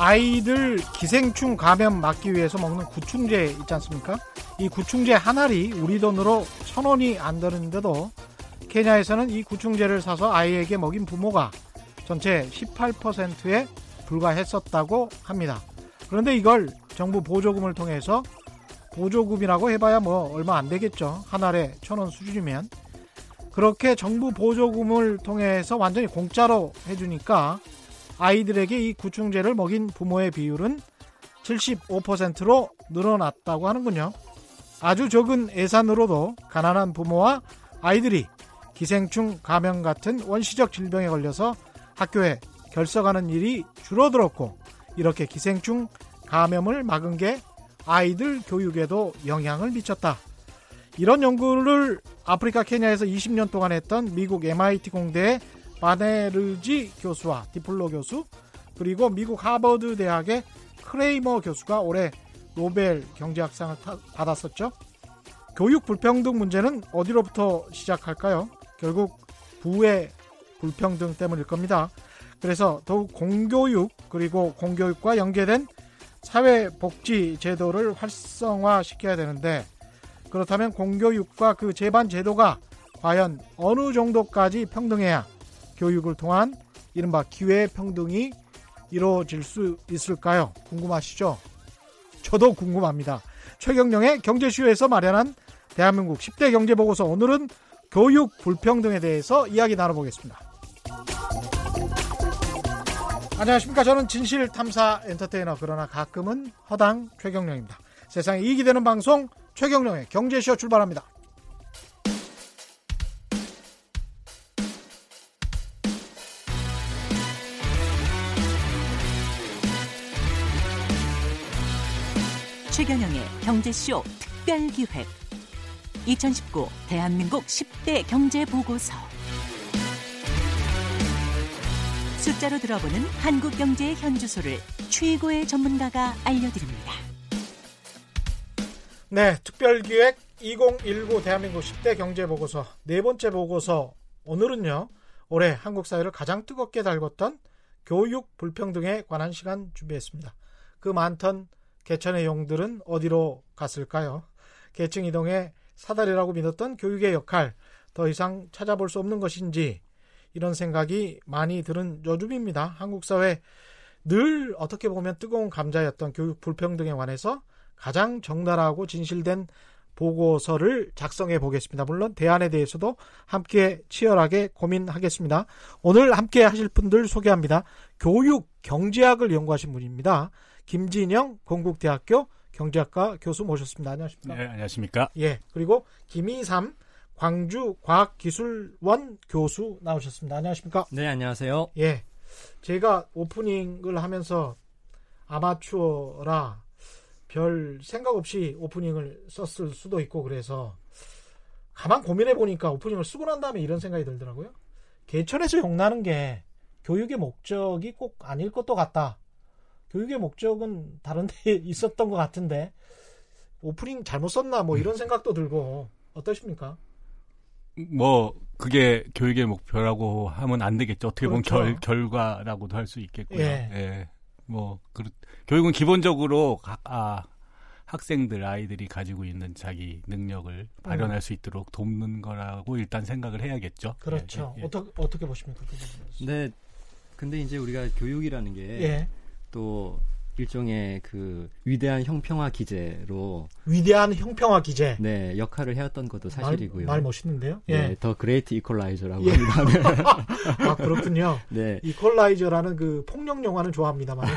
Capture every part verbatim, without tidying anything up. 아이들 기생충 감염 막기 위해서 먹는 구충제 있지 않습니까? 이 구충제 한 알이 우리 돈으로 천 원이 안 되는데도 케냐에서는 이 구충제를 사서 아이에게 먹인 부모가 전체 십팔 퍼센트에 불과했었다고 합니다. 그런데 이걸 정부 보조금을 통해서, 보조금이라고 해봐야 뭐 얼마 안 되겠죠. 한 알에 천 원 수준이면. 그렇게 정부 보조금을 통해서 완전히 공짜로 해주니까 아이들에게 이 구충제를 먹인 부모의 비율은 칠십오 퍼센트로 늘어났다고 하는군요. 아주 적은 예산으로도 가난한 부모와 아이들이 기생충 감염 같은 원시적 질병에 걸려서 학교에 결석하는 일이 줄어들었고, 이렇게 기생충 감염을 막은 게 아이들 교육에도 영향을 미쳤다. 이런 연구를 아프리카 케냐에서 이십 년 동안 했던 미국 엠아이티 공대의 바네르지 교수와 디플로 교수, 그리고 미국 하버드 대학의 크레이머 교수가 올해 노벨 경제학상을 받았었죠. 교육 불평등 문제는 어디로부터 시작할까요? 결국 부의 불평등 때문일 겁니다. 그래서 더욱 공교육, 그리고 공교육과 연계된 사회복지 제도를 활성화시켜야 되는데, 그렇다면 공교육과 그 제반 제도가 과연 어느 정도까지 평등해야 교육을 통한 이른바 기회평등이 이루어질 수 있을까요? 궁금하시죠? 저도 궁금합니다. 최경령의 경제쇼에서 마련한 대한민국 십 대 경제보고서, 오늘은 교육 불평등에 대해서 이야기 나눠보겠습니다. 안녕하십니까. 저는 진실탐사 엔터테이너, 그러나 가끔은 허당 최경령입니다. 세상에 이익이 되는 방송 최경령의 경제쇼 출발합니다. 최경영의 경제쇼 특별기획, 이천십구 대한민국 십 대 경제보고서. 숫자로 들어보는 한국 경제의 현주소를 최고의 전문가가 알려드립니다. 네, 특별기획 이천십구 대한민국 십 대 경제보고서 네 번째 보고서, 오늘은요 올해 한국 사회를 가장 뜨겁게 달궜던 교육 불평등에 관한 시간 준비했습니다. 그 많던 개천의 용들은 어디로 갔을까요? 계층 이동의 사다리라고 믿었던 교육의 역할, 더 이상 찾아볼 수 없는 것인지, 이런 생각이 많이 드는 요즘입니다. 한국 사회, 늘 어떻게 보면 뜨거운 감자였던 교육 불평등에 관해서 가장 적나라하고 진실된 보고서를 작성해 보겠습니다. 물론 대안에 대해서도 함께 치열하게 고민하겠습니다. 오늘 함께 하실 분들 소개합니다. 교육 경제학을 연구하신 분입니다. 김진영 건국대학교 경제학과 교수 모셨습니다. 안녕하십니까? 네, 안녕하십니까? 예, 그리고 김희삼 광주과학기술원 교수 나오셨습니다. 안녕하십니까? 네, 안녕하세요. 예, 제가 오프닝을 하면서 아마추어라 별 생각 없이 오프닝을 썼을 수도 있고, 그래서 가만 고민해 보니까 오프닝을 쓰고 난 다음에 이런 생각이 들더라고요. 개천에서 용나는 게 교육의 목적이 꼭 아닐 것도 같다. 교육의 목적은 다른 데 있었던 것 같은데 오프닝 잘못 썼나, 뭐 이런 생각도 들고, 어떠십니까? 뭐 그게 교육의 목표라고 하면 안 되겠죠. 어떻게 그렇죠. 보면 결, 결과라고도 할 수 있겠고요. 예. 예. 뭐 그, 교육은 기본적으로 가, 아, 학생들, 아이들이 가지고 있는 자기 능력을 발현할 음. 수 있도록 돕는 거라고 일단 생각을 해야겠죠. 그렇죠. 예, 예, 예. 어떻게 어떻게 보십니까? 네, 근데 이제 우리가 교육이라는 게 예. 또 일종의 그 위대한 형평화 기제로, 위대한 형평화 기제, 네, 역할을 해왔던 것도 사실이고요. 말, 말 멋있는데요. 네, 더 그레이트 이퀄라이저라고 합니다. 아, 그렇군요. 네, 이퀄라이저라는 그 폭력 영화는 좋아합니다만.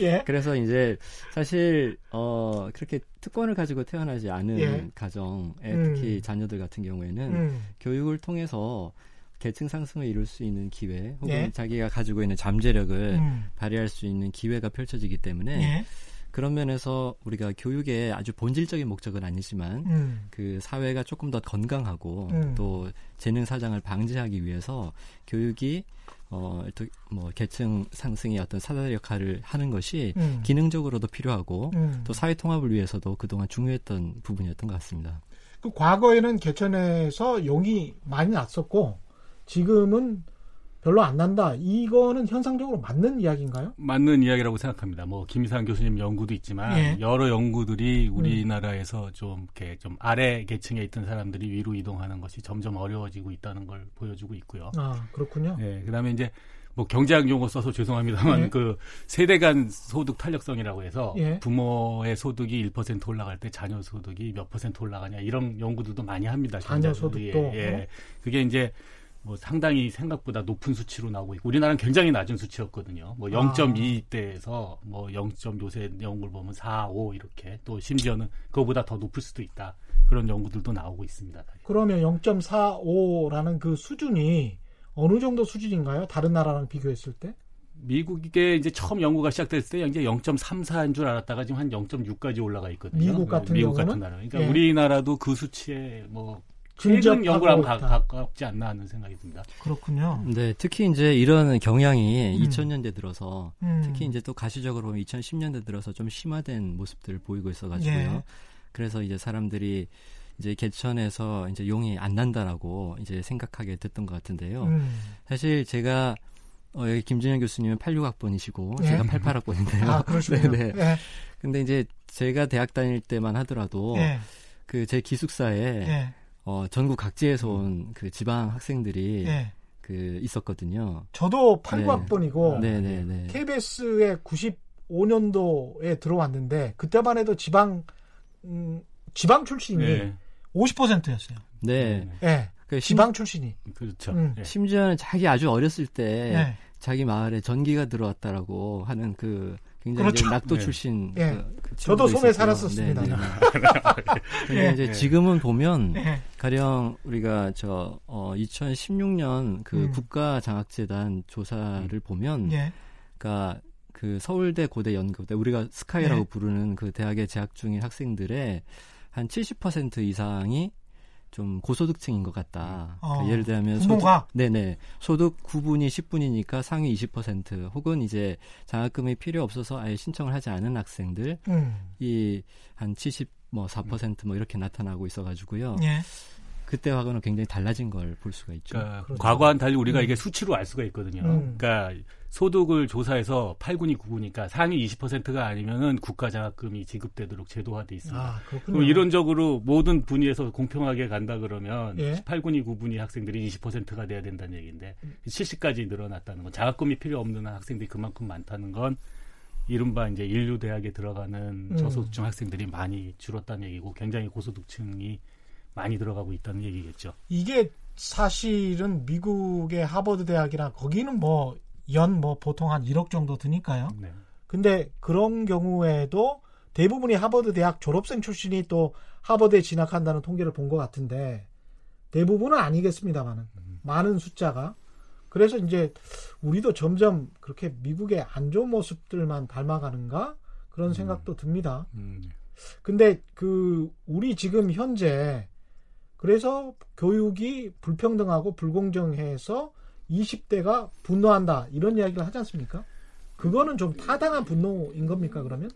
예. 그래서 이제 사실 어 그렇게 특권을 가지고 태어나지 않은 예. 가정에 음. 특히 자녀들 같은 경우에는 음. 교육을 통해서 계층 상승을 이룰 수 있는 기회, 혹은 예. 자기가 가지고 있는 잠재력을 음. 발휘할 수 있는 기회가 펼쳐지기 때문에 예. 그런 면에서 우리가 교육의 아주 본질적인 목적은 아니지만 음. 그 사회가 조금 더 건강하고 음. 또 재능 사장을 방지하기 위해서 교육이 어, 뭐 계층 상승의 어떤 사다리 역할을 하는 것이 음. 기능적으로도 필요하고 음. 또 사회 통합을 위해서도 그동안 중요했던 부분이었던 것 같습니다. 그 과거에는 개천에서 용이 많이 났었고 지금은 별로 안 난다. 이거는 현상적으로 맞는 이야기인가요? 맞는 이야기라고 생각합니다. 뭐 김희삼 교수님 연구도 있지만 예. 여러 연구들이 우리나라에서 음. 좀 이렇게 좀 아래 계층에 있던 사람들이 위로 이동하는 것이 점점 어려워지고 있다는 걸 보여주고 있고요. 아 그렇군요. 예. 그다음에 이제 뭐 경제학 용어 써서 죄송합니다만 예. 그 세대 간 소득 탄력성이라고 해서 예. 부모의 소득이 일 퍼센트 올라갈 때 자녀 소득이 몇 퍼센트 올라가냐 이런 연구들도 많이 합니다. 자녀 소득도. 예. 예. 그게 이제 뭐 상당히 생각보다 높은 수치로 나오고 있고 우리나라는 굉장히 낮은 수치였거든요. 뭐 영 점 이 대에서 뭐 영. 요새 연구를 보면 사, 오 이렇게 또 심지어는 그거보다 더 높을 수도 있다. 그런 연구들도 나오고 있습니다. 그러면 영 점 사오라는 그 수준이 어느 정도 수준인가요? 다른 나라랑 비교했을 때? 미국에 이제 처음 연구가 시작됐을 때 이제 영 점 삼사인 줄 알았다가 지금 한 영 점 육까지 올라가 있거든요. 미국 같은 미국 경우는? 같은 나라. 그러니까 예. 우리나라도 그 수치에 뭐 최근 연구랑 가, 가깝지 않나 하는 생각이 듭니다. 그렇군요. 네, 특히 이제 이런 경향이 음. 이천 년대 들어서 음. 특히 이제 또 가시적으로 보면 이천십 년대 들어서 좀 심화된 모습들을 보이고 있어가지고요. 예. 그래서 이제 사람들이 이제 개천에서 이제 용이 안 난다라고 이제 생각하게 됐던 것 같은데요. 음. 사실 제가 어, 여기 김진영 교수님은 팔십육 학번이시고 예? 제가 팔십팔 학번인데요. 아, 그러시군요. 네, 네. 예. 근데 이제 제가 대학 다닐 때만 하더라도 예. 그 제 기숙사에 예. 어, 전국 각지에서 온 그 지방 학생들이 네. 그 있었거든요. 저도 팔십구 학번이고 네. 네, 네, 네. 케이비에스에 구십오 년도에 들어왔는데 그때만 해도 지방 음, 지방 출신이 네. 오십 퍼센트였어요. 네. 네. 네. 그 심, 지방 출신이. 그렇죠. 음. 네. 심지어는 자기 아주 어렸을 때 네. 자기 마을에 전기가 들어왔다라고 하는 그 굉장히 그렇죠. 낙도 출신. 네. 그, 그 저도 섬에 살았었습니다. 네, 네. 네. 이제 지금은 보면 네. 가령 우리가 저 어, 이천십육 년 그 음. 국가장학재단 조사를 음. 보면, 네. 그러니까 그 서울대, 고대, 연고대 우리가 스카이라고 네. 부르는 그 대학에 재학 중인 학생들의 한 칠십 퍼센트 이상이 좀 고소득층인 것 같다. 어, 그러니까 예를 들면 소득, 네네 소득 구분이 십 분이니까 상위 이십 퍼센트 혹은 이제 장학금이 필요 없어서 아예 신청을 하지 않은 학생들 음. 이 한 칠십사 퍼센트 뭐 이렇게 나타나고 있어가지고요. 예. 그때하고는 굉장히 달라진 걸 볼 수가 있죠. 그러니까 과거와는 달리 우리가 음. 이게 수치로 알 수가 있거든요. 음. 그러니까 소득을 조사해서 팔 군이 구 군이니까 상위 이십 퍼센트가 아니면은 국가장학금이 지급되도록 제도화돼 있습니다. 아, 그럼 이론적으로 모든 분위에서 공평하게 간다 그러면 예? 팔 군이 구 군이 학생들이 이십 퍼센트가 돼야 된다는 얘기인데 칠십까지 늘어났다는 건 장학금이 필요 없는 학생들이 그만큼 많다는 건 이른바 이제 인류 대학에 들어가는 음. 저소득층 학생들이 많이 줄었다는 얘기고 굉장히 고소득층이 많이 들어가고 있다는 얘기겠죠. 이게 사실은 미국의 하버드 대학이랑 거기는 뭐 연 뭐 보통 한 일억 정도 드니까요. 네. 근데 그런 경우에도 대부분이 하버드 대학 졸업생 출신이 또 하버드에 진학한다는 통계를 본 것 같은데 대부분은 아니겠습니다만은 음. 많은 숫자가 그래서 이제 우리도 점점 그렇게 미국의 안 좋은 모습들만 닮아가는가 그런 음. 생각도 듭니다. 음. 근데 그 우리 지금 현재 그래서 교육이 불평등하고 불공정해서 이십 대가 분노한다 이런 이야기를 하지 않습니까? 그거는 좀 타당한 분노인 겁니까 그러면?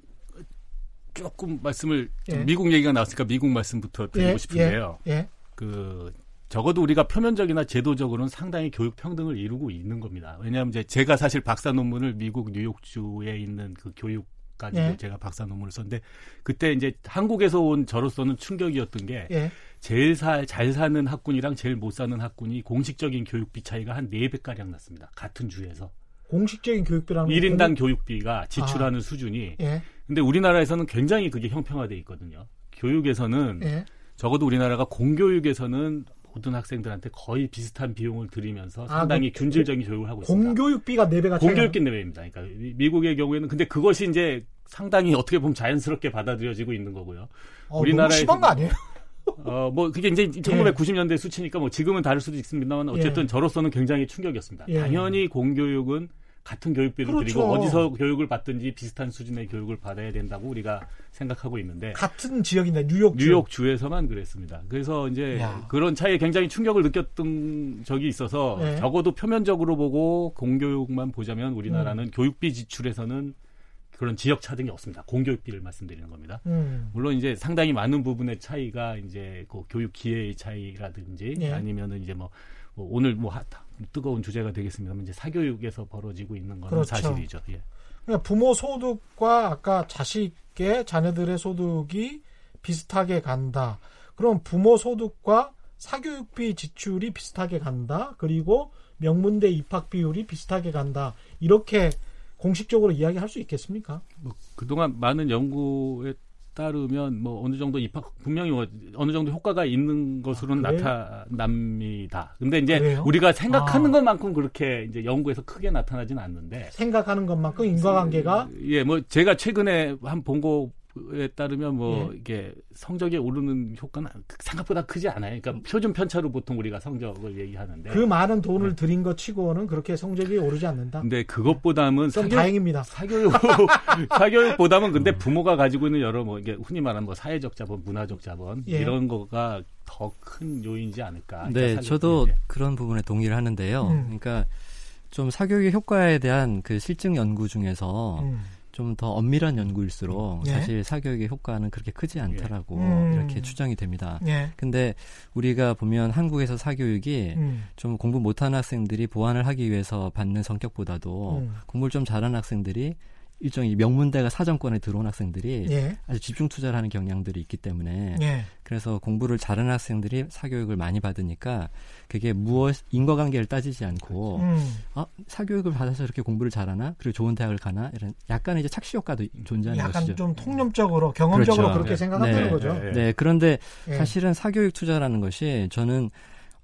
조금 말씀을 예. 미국 얘기가 나왔으니까 미국 말씀부터 드리고 예. 싶은데요. 예. 예. 그 적어도 우리가 표면적이나 제도적으로는 상당히 교육 평등을 이루고 있는 겁니다. 왜냐하면 이제 제가 사실 박사 논문을 미국 뉴욕주에 있는 그 교육 까지도 예. 제가 박사 논문을 썼는데 그때 이제 한국에서 온 저로서는 충격이었던 게 예. 제일 사, 잘 사는 학군이랑 제일 못 사는 학군이 공식적인 교육비 차이가 한 네 배가량 났습니다. 같은 주에서. 공식적인 교육비라는 일 인당 교육비가 지출하는 아. 수준이. 예. 근데 우리나라에서는 굉장히 그게 형평화되어 있거든요. 교육에서는 예. 적어도 우리나라가 공교육에서는 모든 학생들한테 거의 비슷한 비용을 들이면서 상당히 아, 그, 균질적인 교육을 하고 있습니다. 공교육비가 네 배가 공교육비 네 배입니다. 그러니까 미국의 경우에는 근데 그것이 이제 상당히 어떻게 보면 자연스럽게 받아들여지고 있는 거고요. 어, 우리나라에 너무 심한 거 아니에요? 어, 뭐 그게 이제 천구백구십 년대 예. 수치니까 뭐 지금은 다를 수도 있습니다만 어쨌든 예. 저로서는 굉장히 충격이었습니다. 예. 당연히 공교육은 같은 교육비를 그렇죠. 드리고 어디서 교육을 받든지 비슷한 수준의 교육을 받아야 된다고 우리가 생각하고 있는데 같은 지역인데 뉴욕주. 뉴욕주에서만 그랬습니다. 그래서 이제 야. 그런 차이에 굉장히 충격을 느꼈던 적이 있어서 네. 적어도 표면적으로 보고 공교육만 보자면 우리나라는 음. 교육비 지출에서는 그런 지역 차등이 없습니다. 공교육비를 말씀드리는 겁니다. 음. 물론 이제 상당히 많은 부분의 차이가 이제 그 교육 기회의 차이라든지 네. 아니면은 이제 뭐 뭐 오늘 뭐 하, 뜨거운 주제가 되겠습니다만 이제 사교육에서 벌어지고 있는 건 그렇죠. 사실이죠. 예. 그러니까 부모 소득과 아까 자식의 자녀들의 소득이 비슷하게 간다. 그럼 부모 소득과 사교육비 지출이 비슷하게 간다. 그리고 명문대 입학 비율이 비슷하게 간다. 이렇게 공식적으로 이야기할 수 있겠습니까? 뭐 그동안 많은 연구에 따르면 뭐 어느 정도 입학 분명히 어느 정도 효과가 있는 것으로는 아, 나타납니다. 근데 이제 그래요? 우리가 생각하는 아. 것만큼 그렇게 이제 연구에서 크게 나타나진 않는데 생각하는 것만큼 인과관계가 예, 뭐 제가 최근에 한 본 거에 따르면 뭐 예. 이게 성적이 오르는 효과는 생각보다 크지 않아요. 그러니까 표준 편차로 보통 우리가 성적을 얘기하는데 그 많은 돈을 네. 들인 것 치고는 그렇게 성적이 오르지 않는다. 근데 그것보다는 사교육, 다행입니다. 사교육 사교육보다는 근데 부모가 가지고 있는 여러 뭐 이게 흔히 말하는 뭐 사회적 자본, 문화적 자본 예. 이런 거가 더 큰 요인이지 않을까. 네, 그러니까 저도 예. 그런 부분에 동의를 하는데요. 음. 그러니까 좀 사교육의 효과에 대한 그 실증 연구 중에서. 음. 좀 더 엄밀한 연구일수록 예? 사실 사교육의 효과는 그렇게 크지 않다라고 예. 음. 이렇게 추정이 됩니다. 예. 근데 우리가 보면 한국에서 사교육이 음. 좀 공부 못하는 학생들이 보완을 하기 위해서 받는 성격보다도 음. 공부를 좀 잘하는 학생들이 일종의 명문대가 사정권에 들어온 학생들이 예. 아주 집중 투자를 하는 경향들이 있기 때문에 예. 그래서 공부를 잘하는 학생들이 사교육을 많이 받으니까 그게 무엇 인과관계를 따지지 않고 음. 아, 사교육을 받아서 이렇게 공부를 잘하나 그리고 좋은 대학을 가나 이런 약간의 이제 착시 효과도 존재하는 약간 것이죠. 약간 좀 통념적으로 경험적으로 그렇죠. 그렇게 네. 생각한다는 네. 거죠. 네, 네. 그런데 예. 사실은 사교육 투자라는 것이 저는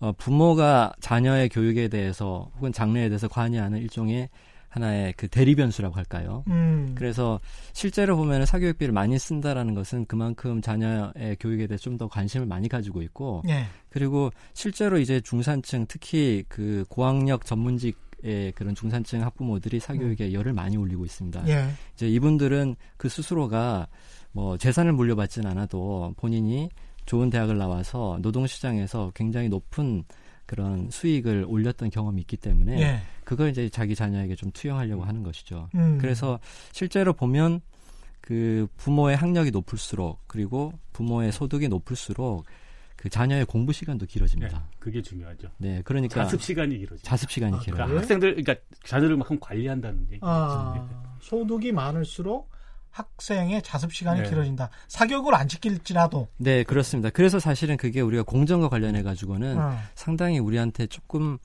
어, 부모가 자녀의 교육에 대해서 혹은 장래에 대해서 관여하는 일종의 하나의 그 대리변수라고 할까요? 음. 그래서 실제로 보면 사교육비를 많이 쓴다라는 것은 그만큼 자녀의 교육에 대해 좀 더 관심을 많이 가지고 있고, 예. 그리고 실제로 이제 중산층 특히 그 고학력 전문직 예, 그런 중산층 학부모들이 사교육에 음. 열을 많이 올리고 있습니다. 예. 이제 이분들은 그 스스로가 뭐 재산을 물려받진 않아도 본인이 좋은 대학을 나와서 노동시장에서 굉장히 높은 그런 수익을 올렸던 경험이 있기 때문에 예. 그걸 이제 자기 자녀에게 좀 투영하려고 하는 것이죠. 음. 그래서 실제로 보면 그 부모의 학력이 높을수록 그리고 부모의 소득이 높을수록 그 자녀의 공부 시간도 길어집니다. 네, 그게 중요하죠. 네, 그러니까 자습 시간이 길어집니다. 자습 시간이 아, 길어요. 그러니까 학생들, 그러니까 자녀들만큼 관리한다는 얘기죠. 아, 소득이 많을수록 학생의 자습 시간이 네. 길어진다. 사교육을 안 지킬지라도. 네, 그렇습니다. 그래서 사실은 그게 우리가 공정과 관련해 가지고는 어. 상당히 우리한테 조금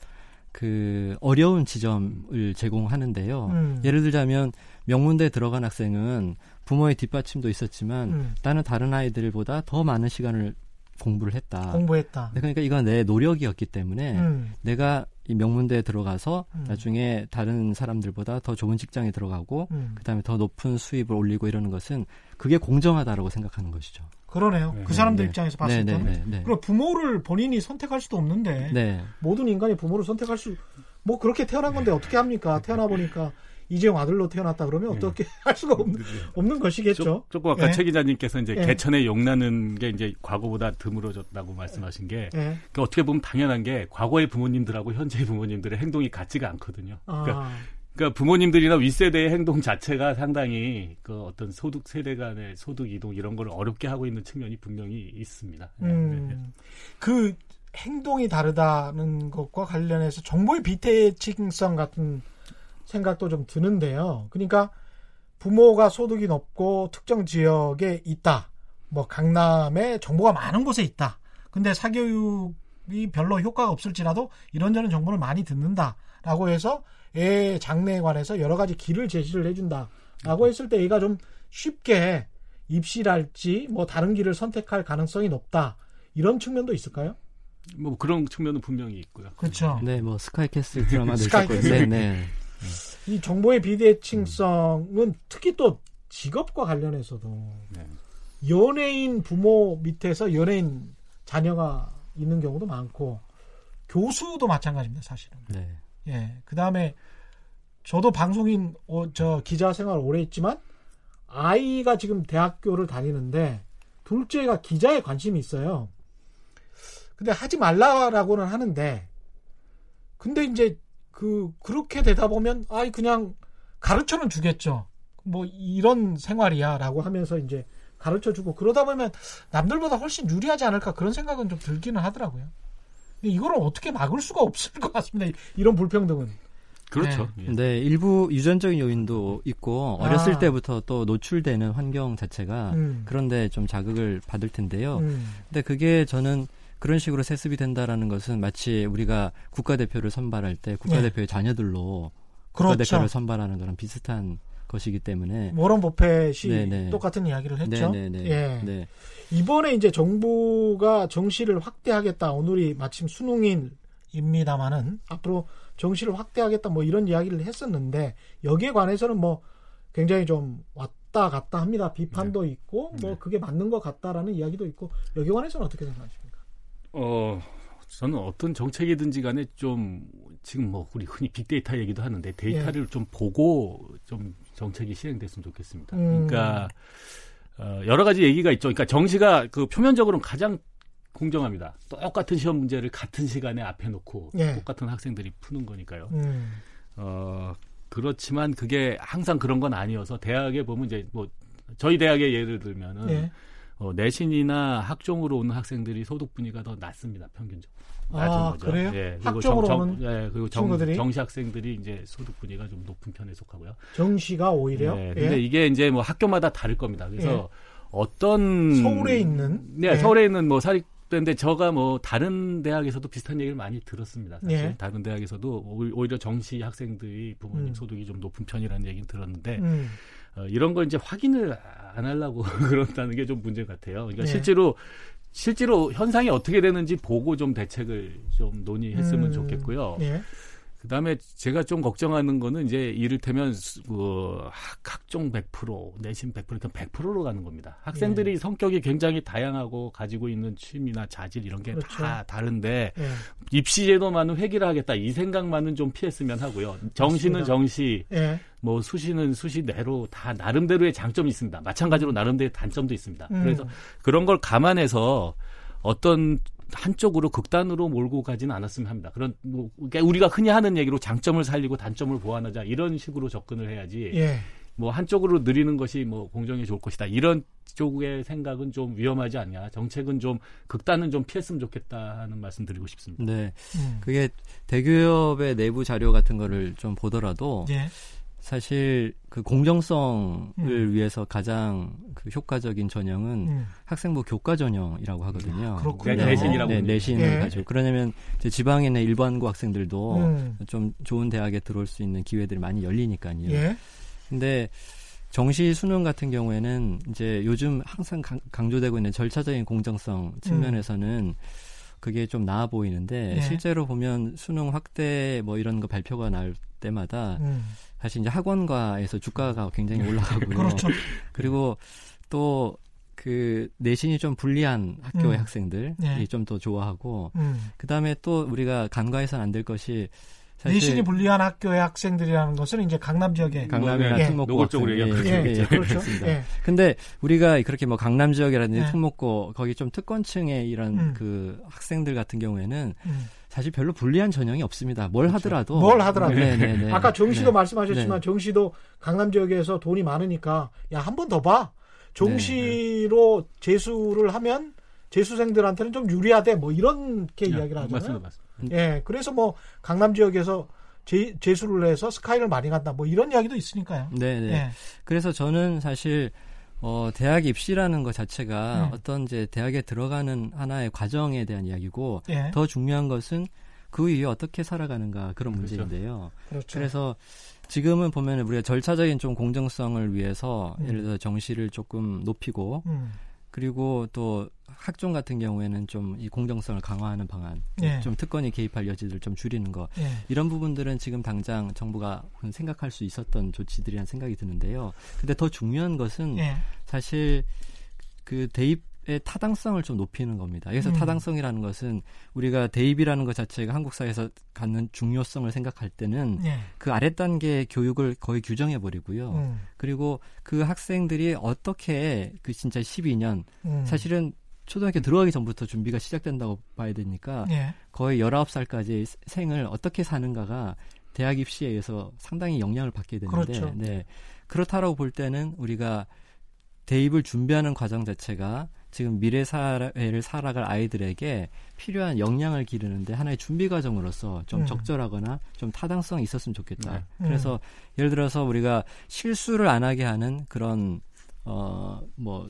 그 어려운 지점을 제공하는데요. 음. 예를 들자면 명문대에 들어간 학생은 부모의 뒷받침도 있었지만 음. 나는 다른 아이들보다 더 많은 시간을 공부를 했다. 공부했다. 그러니까 이건 내 노력이었기 때문에 음. 내가 이 명문대에 들어가서 음. 나중에 다른 사람들보다 더 좋은 직장에 들어가고 음. 그다음에 더 높은 수입을 올리고 이러는 것은 그게 공정하다라고 생각하는 것이죠. 그러네요. 네. 그 사람들 네. 입장에서 봤을 네. 때. 네. 네. 그럼 부모를 본인이 선택할 수도 없는데 네. 모든 인간이 부모를 선택할 수... 뭐 그렇게 태어난 건데 네. 어떻게 합니까? 태어나 보니까 이재용 아들로 태어났다 그러면 어떻게 네. 할 수가 없는, 없는 것이겠죠. 조, 조금 아까 예. 최 기자님께서 이제 예. 개천에 용나는 게 이제 과거보다 드물어졌다고 말씀하신 게 예. 그 어떻게 보면 당연한 게 과거의 부모님들하고 현재의 부모님들의 행동이 같지가 않거든요. 아. 그러니까, 그러니까 부모님들이나 윗세대의 행동 자체가 상당히 그 어떤 소득 세대 간의 소득 이동 이런 걸 어렵게 하고 있는 측면이 분명히 있습니다. 음. 네. 그 행동이 다르다는 것과 관련해서 정보의 비대칭성 같은 생각도 좀 드는데요. 그러니까 부모가 소득이 높고 특정 지역에 있다. 뭐 강남에 정보가 많은 곳에 있다. 근데 사교육이 별로 효과가 없을지라도 이런저런 정보를 많이 듣는다라고 해서 애의 장래에 관해서 여러 가지 길을 제시를 해준다라고 했을 때 애가 좀 쉽게 입시랄지 뭐 다른 길을 선택할 가능성이 높다. 이런 측면도 있을까요? 뭐 그런 측면은 분명히 있고요. 그렇죠. 네, 뭐 스카이캐슬 드라마도 있었고요. 네, 네. 이 정보의 비대칭성은 음. 특히 또 직업과 관련해서도 네. 연예인 부모 밑에서 연예인 자녀가 있는 경우도 많고 교수도 마찬가지입니다. 사실은. 네. 예. 그다음에 저도 방송인 어, 저 기자 생활을 오래 했지만 아이가 지금 대학교를 다니는데 둘째가 기자에 관심이 있어요. 근데 하지 말라라고는 하는데 근데 이제 그 그렇게 되다 보면 아이 그냥 가르쳐는 주겠죠. 뭐 이런 생활이야라고 하면서 이제 가르쳐 주고 그러다 보면 남들보다 훨씬 유리하지 않을까 그런 생각은 좀 들기는 하더라고요. 이걸 어떻게 막을 수가 없을 것 같습니다. 이런 불평등은. 그렇죠. 네, 네, 일부 유전적인 요인도 있고 어렸을 아. 때부터 또 노출되는 환경 자체가 음. 그런데 좀 자극을 받을 텐데요. 음. 근데 그게 저는 그런 식으로 세습이 된다라는 것은 마치 우리가 국가대표를 선발할 때 국가대표의 네. 자녀들로 그렇죠. 국가대표를 선발하는 거랑 비슷한 것이기 때문에 워런 버핏이 똑같은 이야기를 했죠. 네네네. 예. 네. 이번에 이제 정부가 정시를 확대하겠다. 오늘이 마침 수능일입니다만은 앞으로 정시를 확대하겠다 뭐 이런 이야기를 했었는데 여기에 관해서는 뭐 굉장히 좀 왔다 갔다 합니다. 비판도 네. 있고 뭐 네. 그게 맞는 것 같다라는 이야기도 있고 여기에 관해서는 어떻게 생각하십니까? 어, 저는 어떤 정책이든지 간에 좀 지금 뭐 우리 흔히 빅데이터 얘기도 하는데 데이터를 예. 좀 보고 좀 정책이 시행됐으면 좋겠습니다. 음. 그러니까 어, 여러 가지 얘기가 있죠. 그러니까 정시가 그 표면적으로는 가장 공정합니다. 똑같은 시험 문제를 같은 시간에 앞에 놓고 예. 똑같은 학생들이 푸는 거니까요. 음. 어, 그렇지만 그게 항상 그런 건 아니어서 대학에 보면 이제 뭐 저희 대학에 예를 들면은 예. 어, 내신이나 학종으로 오는 학생들이 소득 분위기가 더 낮습니다. 평균적으로. 낮은 아, 거죠. 그래요? 예, 그리고 학종으로 정, 오는 정, 예, 그리고 정, 친구들이? 정시 학생들이 이제 소득 분위기가 좀 높은 편에 속하고요. 정시가 오히려요? 예, 근데 예. 이게 이제 뭐 학교마다 다를 겁니다. 그래서 예. 어떤 서울에 있는 네, 예. 서울에 있는 뭐 사립대인데 제가 뭐 다른 대학에서도 비슷한 얘기를 많이 들었습니다. 사실 예. 다른 대학에서도 오히려 정시 학생들이 부모님 음. 소득이 좀 높은 편이라는 얘기는 들었는데 음. 어, 이런 걸 이제 확인을 안 하려고 그런다는 게 좀 문제 같아요. 그러니까 네. 실제로 실제로 현상이 어떻게 되는지 보고 좀 대책을 좀 논의했으면 음, 좋겠고요. 네. 그다음에 제가 좀 걱정하는 거는 이제 이를테면 어, 학, 학종 백 퍼센트, 내신 백 퍼센트, 일단 백 퍼센트로 가는 겁니다. 학생들이 네. 성격이 굉장히 다양하고 가지고 있는 취미나 자질 이런 게 다 그렇죠. 다른데 네. 입시 제도만은 회귀를 하겠다 이 생각만은 좀 피했으면 하고요. 정시는 맞습니다. 정시. 네. 뭐 수시는 수시 내로 다 나름대로의 장점이 있습니다. 마찬가지로 나름대로의 단점도 있습니다. 음. 그래서 그런 걸 감안해서 어떤 한쪽으로 극단으로 몰고 가지는 않았으면 합니다. 그런 뭐 그러니까 우리가 흔히 하는 얘기로 장점을 살리고 단점을 보완하자 이런 식으로 접근을 해야지. 예. 뭐 한쪽으로 느리는 것이 뭐 공정에 좋을 것이다. 이런 쪽의 생각은 좀 위험하지 않냐. 정책은 좀 극단은 좀 피했으면 좋겠다 하는 말씀 드리고 싶습니다. 네, 음. 그게 대기업의 내부 자료 같은 거를 좀 보더라도. 예. 사실 그 공정성을 음. 위해서 가장 그 효과적인 전형은 음. 학생부 교과 전형이라고 하거든요. 그렇군요. 네, 내신이라고. 네, 내신을 네. 가지고. 그러냐면 이제 지방에 있는 일반고 학생들도 음. 좀 좋은 대학에 들어올 수 있는 기회들이 많이 열리니까요. 예. 근데 정시 수능 같은 경우에는 이제 요즘 항상 강, 강조되고 있는 절차적인 공정성 측면에서는 음. 그게 좀 나아 보이는데 네. 실제로 보면 수능 확대 뭐 이런 거 발표가 나올 때마다 음. 사실 이제 학원과에서 주가가 굉장히 올라가고요. 그렇죠. 그리고 또 그 내신이 좀 불리한 학교의 음. 학생들이 네. 좀 더 좋아하고 음. 그다음에 또 우리가 간과해서는 안 될 것이 사실 내신이 불리한 학교의 학생들이라는 것은 이제 강남 지역에 강남이나 네. 특목고 노골적으로 얘기하면 예. 예. 예. 그렇죠. 예. 근데 우리가 그렇게 뭐 강남 지역이라든지 예. 특목고 거기 좀 특권층의 이런 음. 그 학생들 같은 경우에는 음. 사실 별로 불리한 전형이 없습니다. 뭘 그렇죠. 하더라도. 뭘 하더라도. 네네네. 아까 정시도 네. 말씀하셨지만 네. 정시도 강남 지역에서 돈이 많으니까 야, 한 번 더 봐. 정시로 네. 재수를 하면 재수생들한테는 좀 유리하대. 뭐 이렇게 네. 이야기를 하잖아요. 맞습니다. 맞습니다. 예, 그래서 뭐 강남 지역에서 재, 재수를 해서 스카이를 많이 간다. 뭐 이런 이야기도 있으니까요. 네네. 예. 그래서 저는 사실 어, 대학 입시라는 것 자체가 네. 어떤 이제 대학에 들어가는 하나의 과정에 대한 이야기고 네. 더 중요한 것은 그 위에 어떻게 살아가는가 그런 그렇죠. 문제인데요. 그렇죠. 그래서 지금은 보면 우리가 절차적인 좀 공정성을 위해서 음. 예를 들어 정시를 조금 높이고 음. 그리고 또 학종 같은 경우에는 좀 이 공정성을 강화하는 방안, 네. 좀 특권이 개입할 여지를 좀 줄이는 것 네. 이런 부분들은 지금 당장 정부가 생각할 수 있었던 조치들이란 생각이 드는데요. 근데 더 중요한 것은 네. 사실 그 대입의 타당성을 좀 높이는 겁니다. 그래서 음. 타당성이라는 것은 우리가 대입이라는 것 자체가 한국 사회에서 갖는 중요성을 생각할 때는 네. 그 아래 단계의 교육을 거의 규정해버리고요. 음. 그리고 그 학생들이 어떻게 그 진짜 십이 년 음. 사실은 초등학교 들어가기 전부터 준비가 시작된다고 봐야 되니까 예. 거의 열아홉 살까지 생을 어떻게 사는가가 대학 입시에 의해서 상당히 영향을 받게 되는데 그렇죠. 네. 그렇다라고 볼 때는 우리가 대입을 준비하는 과정 자체가 지금 미래 사회를 살아갈 아이들에게 필요한 역량을 기르는데 하나의 준비 과정으로서 좀 음. 적절하거나 좀 타당성이 있었으면 좋겠다. 네. 그래서 음. 예를 들어서 우리가 실수를 안 하게 하는 그런 어, 뭐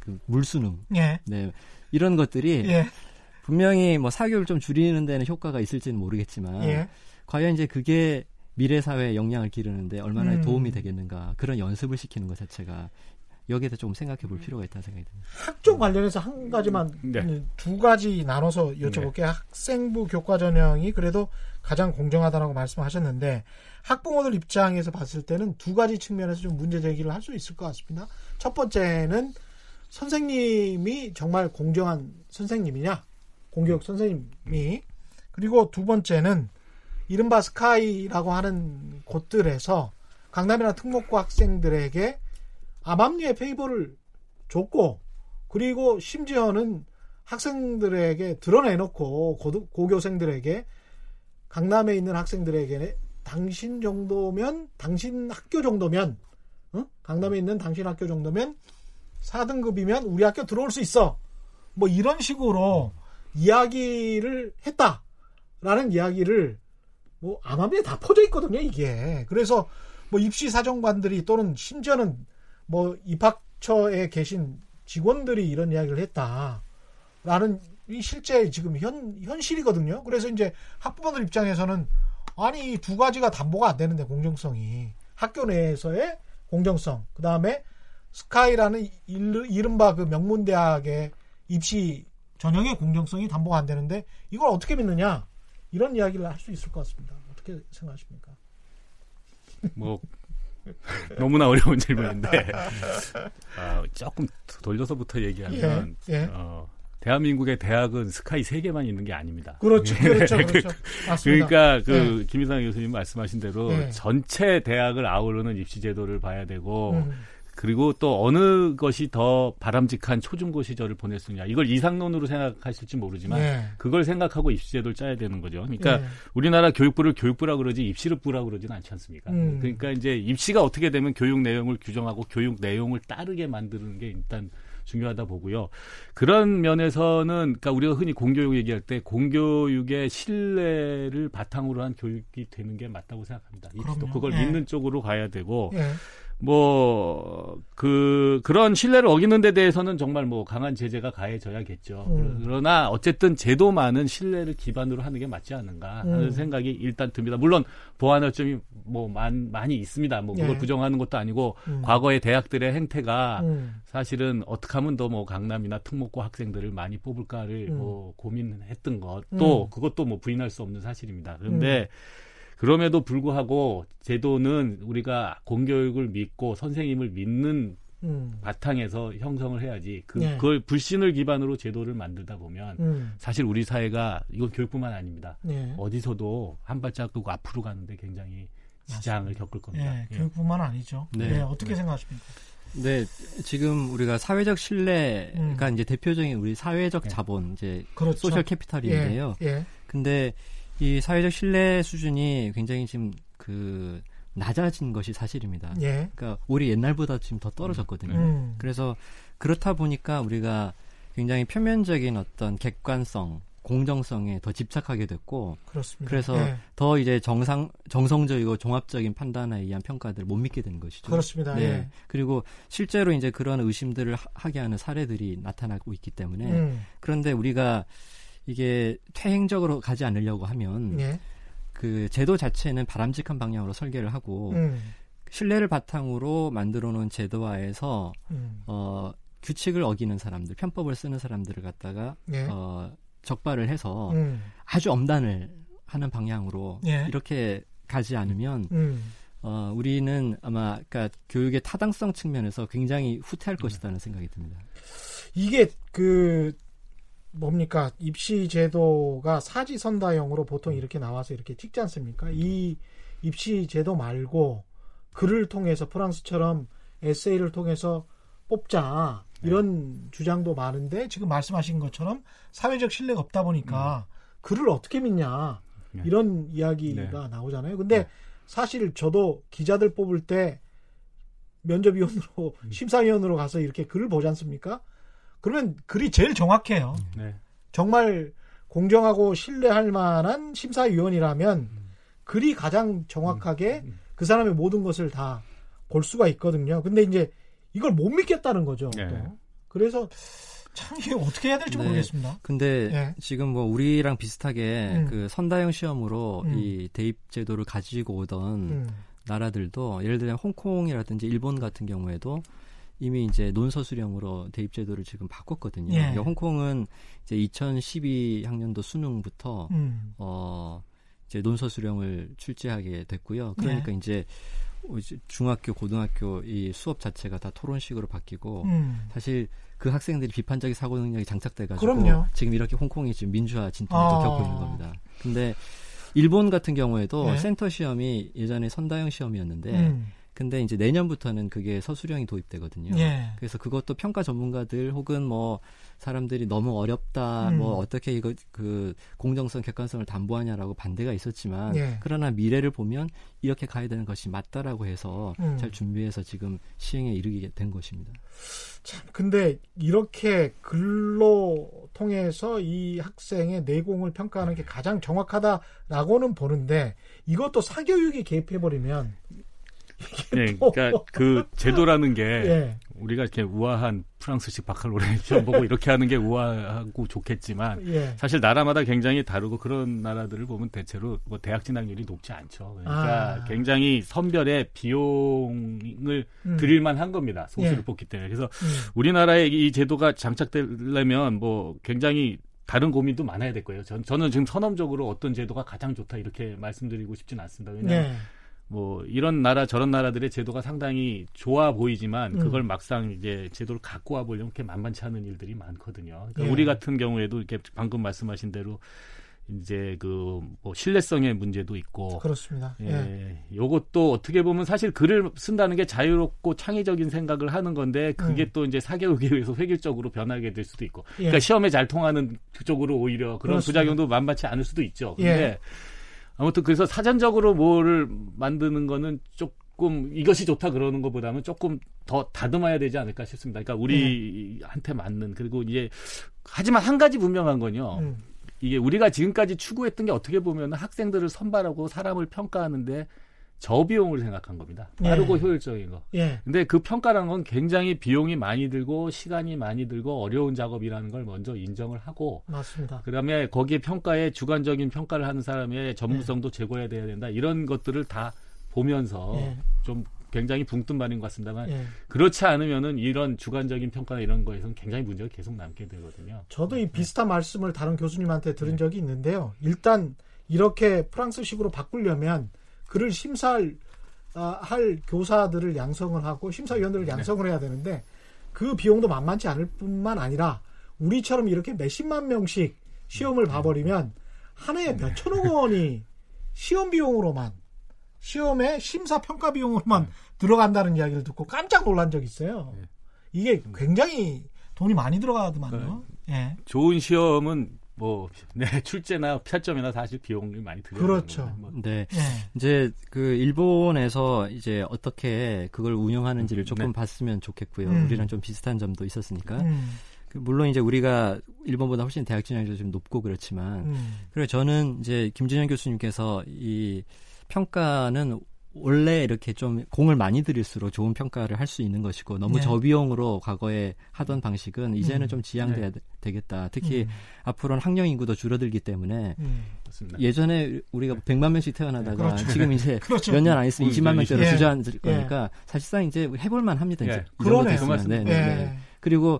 그 물수능, 예. 네, 이런 것들이 예. 분명히 뭐 사교육을 좀 줄이는 데는 효과가 있을지는 모르겠지만 예. 과연 이제 그게 미래 사회에 영향을 기르는데 얼마나 음. 도움이 되겠는가, 그런 연습을 시키는 것 자체가 여기에 대해서 좀 생각해 볼 필요가 있다는 생각이 듭니다. 학종 관련해서 한 가지만 네. 두 가지 나눠서 여쭤볼게요. 네. 학생부 교과 전형이 그래도 가장 공정하다라고 말씀하셨는데 학부모들 입장에서 봤을 때는 두 가지 측면에서 좀 문제 제기를 할 수 있을 것 같습니다. 첫 번째는 선생님이 정말 공정한 선생님이냐, 공교육 선생님이. 그리고 두 번째는 이른바 스카이라고 하는 곳들에서 강남이나 특목고 학생들에게 암암리의 페이버를 줬고, 그리고 심지어는 학생들에게 드러내놓고 고등, 고교생들에게 강남에 있는 학생들에게 당신 정도면 당신 학교 정도면 응? 강남에 있는 당신 학교 정도면 사 등급이면 우리 학교 들어올 수 있어, 뭐 이런 식으로 음. 이야기를 했다라는 이야기를 뭐 암암리에 다 퍼져 있거든요 이게. 그래서 뭐 입시 사정관들이 또는 심지어는 뭐 입학처에 계신 직원들이 이런 이야기를 했다라는 이 실제 지금 현 현실이거든요. 그래서 이제 학부모들 입장에서는 아니 이 두 가지가 담보가 안 되는데, 공정성이, 학교 내에서의 공정성, 그 다음에 스카이라는 이른바 그 명문대학의 입시 전형의 공정성이 담보가 안 되는데 이걸 어떻게 믿느냐, 이런 이야기를 할 수 있을 것 같습니다. 어떻게 생각하십니까? 뭐 너무나 어려운 질문인데 어, 조금 돌려서부터 얘기하면 예, 예. 어, 대한민국의 대학은 스카이 세 개만 있는 게 아닙니다. 그렇죠, 그렇죠, 그렇죠. 맞습니다. 그러니까 그 예. 김희삼 교수님 말씀하신 대로 예. 전체 대학을 아우르는 입시제도를 봐야 되고 음. 그리고 또 어느 것이 더 바람직한 초중고 시절을 보낼 수 있냐, 이걸 이상론으로 생각하실지 모르지만 예. 그걸 생각하고 입시제도를 짜야 되는 거죠. 그러니까 예. 우리나라 교육부를 교육부라 그러지 입시부라 그러지는 않지 않습니까? 음. 그러니까 이제 입시가 어떻게 되면 교육 내용을 규정하고 교육 내용을 따르게 만드는 게 일단 중요하다 보고요. 그런 면에서는 그러니까 우리가 흔히 공교육 얘기할 때 공교육의 신뢰를 바탕으로 한 교육이 되는 게 맞다고 생각합니다. 입시도 그걸 예. 믿는 쪽으로 가야 되고. 예. 뭐, 그, 그런 신뢰를 어기는 데 대해서는 정말 뭐 강한 제재가 가해져야겠죠. 음. 그러나 어쨌든 제도만은 신뢰를 기반으로 하는 게 맞지 않은가 하는 음. 생각이 일단 듭니다. 물론 보완할 점이 뭐 많, 많이 있습니다. 뭐 그걸 예. 부정하는 것도 아니고 음. 과거의 대학들의 행태가 음. 사실은 어떻게 하면 더 뭐 강남이나 특목고 학생들을 많이 뽑을까를 음. 뭐 고민했던 것도 음. 그것도 뭐 부인할 수 없는 사실입니다. 그런데 음. 그럼에도 불구하고 제도는 우리가 공교육을 믿고 선생님을 믿는 음. 바탕에서 형성을 해야지 그, 네. 그걸 불신을 기반으로 제도를 만들다 보면 음. 사실 우리 사회가, 이건 교육뿐만 아닙니다. 네. 어디서도 한 발짝 끄고 앞으로 가는데 굉장히 지장을 맞습니다. 겪을 겁니다. 네, 예. 교육뿐만 아니죠. 네, 네 어떻게 네. 생각하십니까? 네, 지금 우리가 사회적 신뢰가 음. 이제 대표적인 우리 사회적 네. 자본, 이제 그렇죠. 소셜 캐피탈인데요. 예, 예. 근데 이 사회적 신뢰 수준이 굉장히 지금 그 낮아진 것이 사실입니다. 예. 그러니까 우리 옛날보다 지금 더 떨어졌거든요. 음. 그래서 그렇다 보니까 우리가 굉장히 표면적인 어떤 객관성, 공정성에 더 집착하게 됐고, 그렇습니다. 그래서 예. 더 이제 정상 정성적이고 종합적인 판단에 의한 평가들을 못 믿게 된 것이죠. 그렇습니다. 네. 예. 그리고 실제로 이제 그런 의심들을 하게 하는 사례들이 나타나고 있기 때문에 음. 그런데 우리가 이게 퇴행적으로 가지 않으려고 하면 예. 그 제도 자체는 바람직한 방향으로 설계를 하고 음. 신뢰를 바탕으로 만들어 놓은 제도화에서 음. 어, 규칙을 어기는 사람들, 편법을 쓰는 사람들을 갖다가 예. 어, 적발을 해서 음. 아주 엄단을 하는 방향으로 예. 이렇게 가지 않으면 음. 어, 우리는 아마 그러니까 교육의 타당성 측면에서 굉장히 후퇴할 음. 것이라는 생각이 듭니다. 이게 그 뭡니까? 입시 제도가 사지선다형으로 보통 이렇게 나와서 이렇게 찍지 않습니까? 이 입시 제도 말고 글을 통해서 프랑스처럼 에세이를 통해서 뽑자, 이런 네. 주장도 많은데 지금 말씀하신 것처럼 사회적 신뢰가 없다 보니까 음. 글을 어떻게 믿냐, 이런 이야기가 네. 나오잖아요. 근데 네. 사실 저도 기자들 뽑을 때 면접위원으로 음. 심사위원으로 가서 이렇게 글을 보지 않습니까? 그러면 글이 제일 정확해요. 네. 정말 공정하고 신뢰할 만한 심사위원이라면 음. 글이 가장 정확하게 음. 그 사람의 모든 것을 다 볼 수가 있거든요. 근데 이제 이걸 못 믿겠다는 거죠. 네. 또. 그래서 참 이게 어떻게 해야 될지 네. 모르겠습니다. 근데 네. 지금 뭐 우리랑 비슷하게 음. 그 선다형 시험으로 음. 이 대입 제도를 가지고 오던 음. 나라들도 예를 들면 홍콩이라든지 일본 같은 경우에도 이미 이제 논서 수령으로 대입 제도를 지금 바꿨거든요. 예. 그러니까 홍콩은 이제 이천십이 학년도 수능부터 음. 어 이제 논서 수령을 출제하게 됐고요. 그러니까 예. 이제 중학교, 고등학교 이 수업 자체가 다 토론식으로 바뀌고 음. 사실 그 학생들이 비판적인 사고 능력이 장착돼가지고 그럼요. 지금 이렇게 홍콩이 지금 민주화 진통을 아. 겪고 있는 겁니다. 근데 일본 같은 경우에도 예. 센터 시험이 예전에 선다형 시험이었는데. 음. 근데 이제 내년부터는 그게 서술형이 도입되거든요. 예. 그래서 그것도 평가 전문가들 혹은 뭐 사람들이 너무 어렵다, 음. 뭐 어떻게 이거 그 공정성, 객관성을 담보하냐라고 반대가 있었지만 예. 그러나 미래를 보면 이렇게 가야 되는 것이 맞다라고 해서 음. 잘 준비해서 지금 시행에 이르게 된 것입니다. 참, 근데 이렇게 글로 통해서 이 학생의 내공을 평가하는 게 가장 정확하다라고는 보는데 이것도 사교육이 개입해버리면 네, 그러니까 그 제도라는 게 예. 우리가 이렇게 우아한 프랑스식 바칼로레아 시험 보고 이렇게 하는 게 우아하고 좋겠지만 예. 사실 나라마다 굉장히 다르고 그런 나라들을 보면 대체로 뭐 대학 진학률이 높지 않죠. 그러니까 아. 굉장히 선별에 비용을 음. 드릴만한 겁니다. 소수를 예. 뽑기 때문에. 그래서 음. 우리나라의 이 제도가 장착되려면 뭐 굉장히 다른 고민도 많아야 될 거예요. 전, 저는 지금 선언적으로 어떤 제도가 가장 좋다 이렇게 말씀드리고 싶진 않습니다. 왜냐하면 네. 뭐 이런 나라 저런 나라들의 제도가 상당히 좋아 보이지만 음. 그걸 막상 이제 제도를 갖고 와 보려면 이렇게 만만치 않은 일들이 많거든요. 그러니까 예. 우리 같은 경우에도 이렇게 방금 말씀하신 대로 이제 그 뭐 신뢰성의 문제도 있고 그렇습니다. 예, 예. 요것도 어떻게 보면 사실 글을 쓴다는 게 자유롭고 창의적인 생각을 하는 건데 그게 음. 또 이제 사교육에 의해서 획일적으로 변하게 될 수도 있고. 예. 그러니까 시험에 잘 통하는 쪽으로 오히려 그런 그렇습니다. 부작용도 만만치 않을 수도 있죠. 근데 예. 아무튼 그래서 사전적으로 뭐를 만드는 거는 조금 이것이 좋다 그러는 것보다는 조금 더 다듬어야 되지 않을까 싶습니다. 그러니까 우리한테 맞는 그리고 이제 하지만 한 가지 분명한 건요. 음. 이게 우리가 지금까지 추구했던 게 어떻게 보면 학생들을 선발하고 사람을 평가하는데 저비용을 생각한 겁니다. 빠르고 예. 효율적인 거. 예. 근데 그 평가라는 건 굉장히 비용이 많이 들고 시간이 많이 들고 어려운 작업이라는 걸 먼저 인정을 하고 맞습니다. 그다음에 거기에 평가에 주관적인 평가를 하는 사람의 전문성도 예. 제고해야 돼야 된다. 이런 것들을 다 보면서 예. 좀 굉장히 붕뜬반인 것 같습니다만 예. 그렇지 않으면은 이런 주관적인 평가나 이런 거에서는 굉장히 문제가 계속 남게 되거든요. 저도 이 비슷한 네. 말씀을 다른 교수님한테 들은 네. 적이 있는데요. 일단 이렇게 프랑스식으로 바꾸려면 글을 심사할 아, 할 교사들을 양성을 하고 심사위원들을 양성을 네. 해야 되는데 그 비용도 만만치 않을 뿐만 아니라 우리처럼 이렇게 몇십만 명씩 시험을 봐버리면 한 해에 몇 천억 원이 시험 비용으로만 시험의 심사평가 비용으로만 들어간다는 이야기를 듣고 깜짝 놀란 적이 있어요. 이게 굉장히 돈이 많이 들어가더만요. 네. 좋은 시험은 뭐, 네, 출제나 채점이나 사실 비용이 많이 들어요. 그렇죠. 뭐. 네. 네. 이제 그 일본에서 이제 어떻게 그걸 운영하는지를 조금 네. 봤으면 좋겠고요. 음. 우리랑 좀 비슷한 점도 있었으니까. 음. 물론 이제 우리가 일본보다 훨씬 대학 진학률이 좀 높고 그렇지만. 음. 그리고 저는 이제 김진영 교수님께서 이 평가는 원래 이렇게 좀 공을 많이 들일수록 좋은 평가를 할 수 있는 것이고 너무 네. 저비용으로 과거에 하던 방식은 이제는 음. 좀 지양돼야 네. 되겠다. 특히 음. 앞으로는 학령 인구도 줄어들기 때문에 음. 예전에 우리가 백만 명씩 태어나다가 그렇죠. 지금 이제 그렇죠. 몇 년 안 있으면 이십만 명대로 예. 주저앉을 거니까 예. 사실상 이제 해볼만 합니다. 예. 이제 그러네. 네, 네, 네. 그리고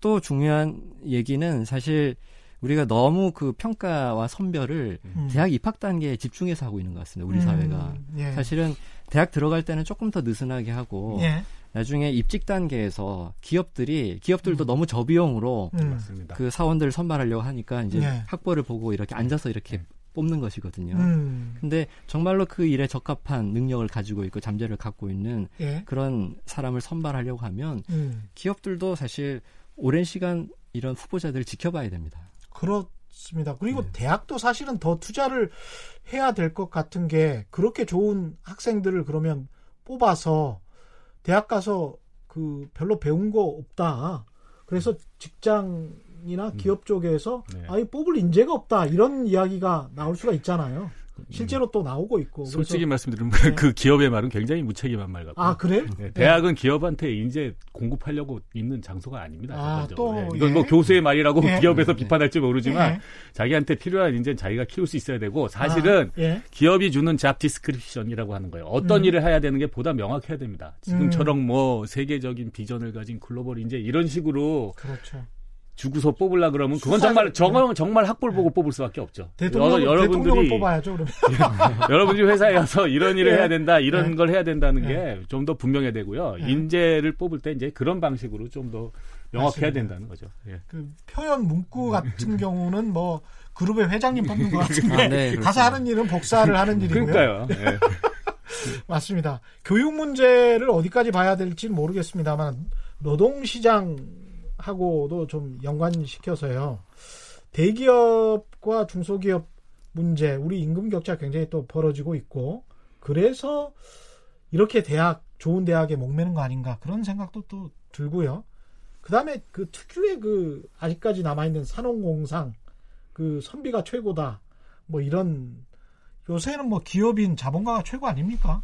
또 중요한 얘기는 사실 우리가 너무 그 평가와 선별을 음. 대학 입학 단계에 집중해서 하고 있는 것 같습니다. 우리 음. 사회가. 예. 사실은 대학 들어갈 때는 조금 더 느슨하게 하고 예. 나중에 입직 단계에서 기업들이 기업들도 음. 너무 저비용으로 음. 그 사원들을 선발하려고 하니까 이제 예. 학벌을 보고 이렇게 앉아서 이렇게 예. 뽑는 것이거든요. 음. 근데 정말로 그 일에 적합한 능력을 가지고 있고 잠재를 갖고 있는 예. 그런 사람을 선발하려고 하면 음. 기업들도 사실 오랜 시간 이런 후보자들을 지켜봐야 됩니다. 그렇습니다. 그리고 네. 대학도 사실은 더 투자를 해야 될 것 같은 게 그렇게 좋은 학생들을 그러면 뽑아서 대학 가서 그 별로 배운 거 없다. 그래서 직장이나 기업 쪽에서 네. 아예 뽑을 인재가 없다 이런 이야기가 나올 수가 있잖아요. 실제로 또 나오고 있고. 솔직히 말씀드리면 네. 그 기업의 말은 굉장히 무책임한 말 같고. 아 그래요? 네, 대학은 네. 기업한테 인재 공급하려고 있는 장소가 아닙니다. 아, 또, 네. 이건 예. 뭐 교수의 말이라고 예. 기업에서 예. 비판할지 모르지만 예. 자기한테 필요한 인재는 자기가 키울 수 있어야 되고 사실은 아, 예. 기업이 주는 잡 디스크립션이라고 하는 거예요. 어떤 음. 일을 해야 되는 게 보다 명확해야 됩니다. 지금처럼 음. 뭐 세계적인 비전을 가진 글로벌 인재 이런 식으로. 그렇죠. 주고서 뽑으려 그러면 그건 수사... 정말 정말, 정말 학벌 보고 네. 뽑을 수밖에 없죠. 대통령, 여러분들이 뽑아야죠. 여러분들이 회사에 와서 이런 일을 네. 해야 된다, 이런 네. 걸 해야 된다는 네. 게 좀 더 분명해야 되고요. 네. 인재를 뽑을 때 이제 그런 방식으로 좀 더 명확해야 된다는 거죠. 예. 그 표현 문구 같은 경우는 뭐 그룹의 회장님 뽑는 것 같은데 아, 네, 가서 하는 일은 복사를 하는 일이고요. 그러니까요. 네. 맞습니다. 교육 문제를 어디까지 봐야 될지 모르겠습니다만 노동시장 하고도 좀 연관시켜서요. 대기업과 중소기업 문제, 우리 임금 격차 굉장히 또 벌어지고 있고 그래서 이렇게 대학, 좋은 대학에 목매는 거 아닌가 그런 생각도 또 들고요. 그다음에 그 특유의 그 아직까지 남아있는 산업공상, 그 선비가 최고다 뭐 이런, 요새는 뭐 기업인 자본가가 최고 아닙니까?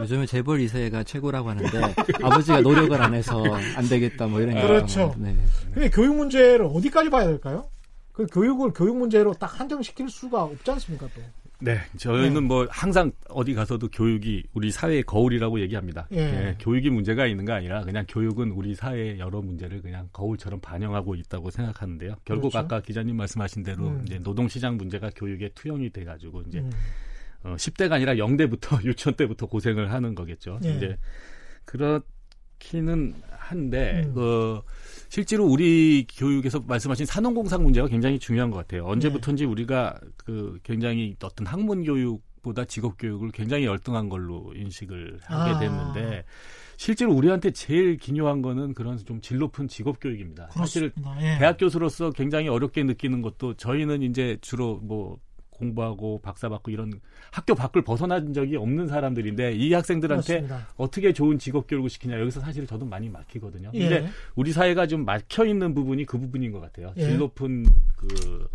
요즘에 재벌 이 세가 최고라고 하는데 아버지가 노력을 안 해서 안 되겠다 뭐 이런. 그렇죠. 네. 근데 교육 문제를 어디까지 봐야 될까요? 그 교육을 교육 문제로 딱 한정시킬 수가 없지 않습니까 또. 네, 저희는 네. 뭐 항상 어디 가서도 교육이 우리 사회의 거울이라고 얘기합니다. 예. 네, 교육이 문제가 있는 게 아니라 그냥 교육은 우리 사회의 여러 문제를 그냥 거울처럼 반영하고 있다고 생각하는데요. 결국 그렇죠. 아까 기자님 말씀하신 대로 음. 이제 노동시장 문제가 교육에 투영이 돼가지고 이제. 음. 어, 십 대가 아니라 영 대부터 유치원 때부터 고생을 하는 거겠죠. 예. 이제 그렇기는 한데 음. 어, 실제로 우리 교육에서 말씀하신 산업공상 문제가 굉장히 중요한 것 같아요. 언제부턴지 예. 우리가 그 굉장히 어떤 학문 교육보다 직업 교육을 굉장히 열등한 걸로 인식을 하게 아. 됐는데 실제로 우리한테 제일 기묘한 거는 그런 좀 질 높은 직업 교육입니다. 사실 예. 대학 교수로서 굉장히 어렵게 느끼는 것도 저희는 이제 주로 뭐 공부하고 박사받고 이런 학교 밖을 벗어난 적이 없는 사람들인데 이 학생들한테 그렇습니다. 어떻게 좋은 직업 교육을 시키냐 여기서 사실 저도 많이 막히거든요. 예. 근데 우리 사회가 좀 막혀있는 부분이 그 부분인 것 같아요. 예. 질 높은 그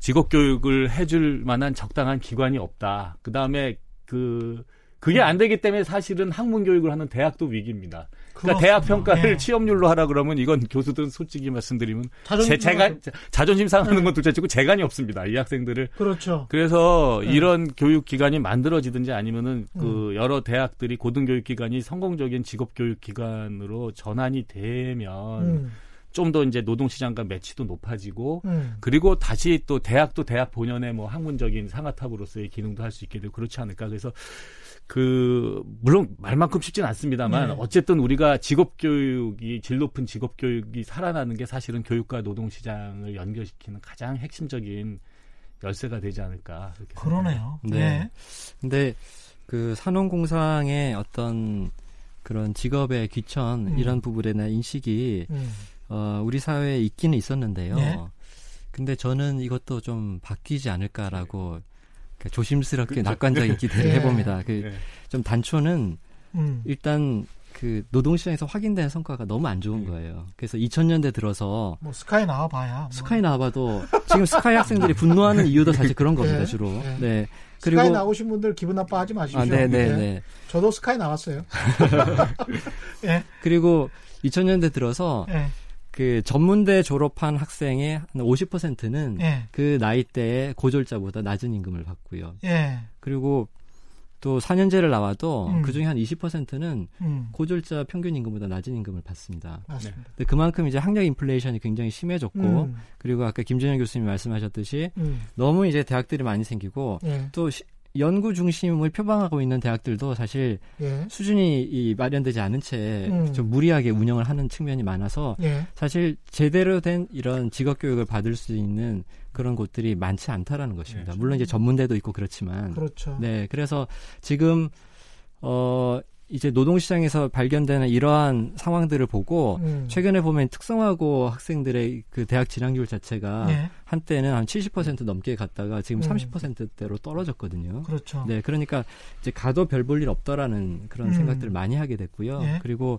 직업 교육을 해줄 만한 적당한 기관이 없다. 그다음에 그 그게 안 되기 때문에 사실은 학문 교육을 하는 대학도 위기입니다. 그러니까 그렇습니다. 대학 평가를 예. 취업률로 하라 그러면 이건 교수들은 솔직히 말씀드리면 자존심, 제, 제가, 자존심 상하는 건 둘째치고 재간이 없습니다. 이 학생들을. 그렇죠. 그래서 예. 이런 교육기관이 만들어지든지 아니면은 그 음. 여러 대학들이 고등교육기관이 성공적인 직업교육기관으로 전환이 되면 음. 좀 더 이제 노동시장과 매치도 높아지고 음. 그리고 다시 또 대학도 대학 본연의 뭐 학문적인 상아탑으로서의 기능도 할 수 있게 되고 그렇지 않을까. 그래서 그 물론 말만큼 쉽진 않습니다만 네. 어쨌든 우리가 직업교육이 질 높은 직업교육이 살아나는 게 사실은 교육과 노동시장을 연결시키는 가장 핵심적인 열쇠가 되지 않을까. 그러네요. 네. 네. 근데 그 산업공상의 어떤 그런 직업의 귀천 음. 이런 부분에 대한 인식이 음. 어, 우리 사회에 있기는 있었는데요. 네. 근데 저는 이것도 좀 바뀌지 않을까라고 조심스럽게 그렇죠. 낙관적인 기대를 네. 해봅니다. 그 네. 좀 단초는 음. 일단 그 노동시장에서 확인된 성과가 너무 안 좋은 네. 거예요. 그래서 이천 년대 들어서 뭐 스카이 나와봐야 뭐. 스카이 나와봐도 지금 스카이 학생들이 분노하는 이유도 사실 그런 겁니다. 네. 주로. 네. 네. 그리고 스카이 나오신 분들 기분 나빠하지 마십시오. 아, 네, 네, 네. 저도 스카이 나왔어요. 네. 그리고 이천 년대 들어서 네. 그 전문대 졸업한 학생의 한 오십 퍼센트는 예. 그 나이대의 고졸자보다 낮은 임금을 받고요. 예. 그리고 또 사 년제를 나와도 음. 그중에 한 이십 퍼센트는 음. 고졸자 평균 임금보다 낮은 임금을 받습니다. 맞습니다. 근데 그만큼 이제 학력 인플레이션이 굉장히 심해졌고 음. 그리고 아까 김진영 교수님이 말씀하셨듯이 음. 너무 이제 대학들이 많이 생기고 예. 또 시, 연구 중심을 표방하고 있는 대학들도 사실 예. 수준이 이 마련되지 않은 채 좀 음. 무리하게 운영을 하는 측면이 많아서 예. 사실 제대로 된 이런 직업 교육을 받을 수 있는 그런 곳들이 많지 않다라는 것입니다. 예. 물론 이제 전문대도 있고 그렇지만 그렇죠. 네, 그래서 지금 어 이제 노동시장에서 발견되는 이러한 상황들을 보고 음. 최근에 보면 특성화고 학생들의 그 대학 진학률 자체가 네. 한때는 한 칠십 퍼센트 넘게 갔다가 지금 음. 삼십 퍼센트대로 떨어졌거든요. 그렇죠. 네, 그러니까 이제 가도 별 볼 일 없더라는 그런 음. 생각들을 많이 하게 됐고요. 네. 그리고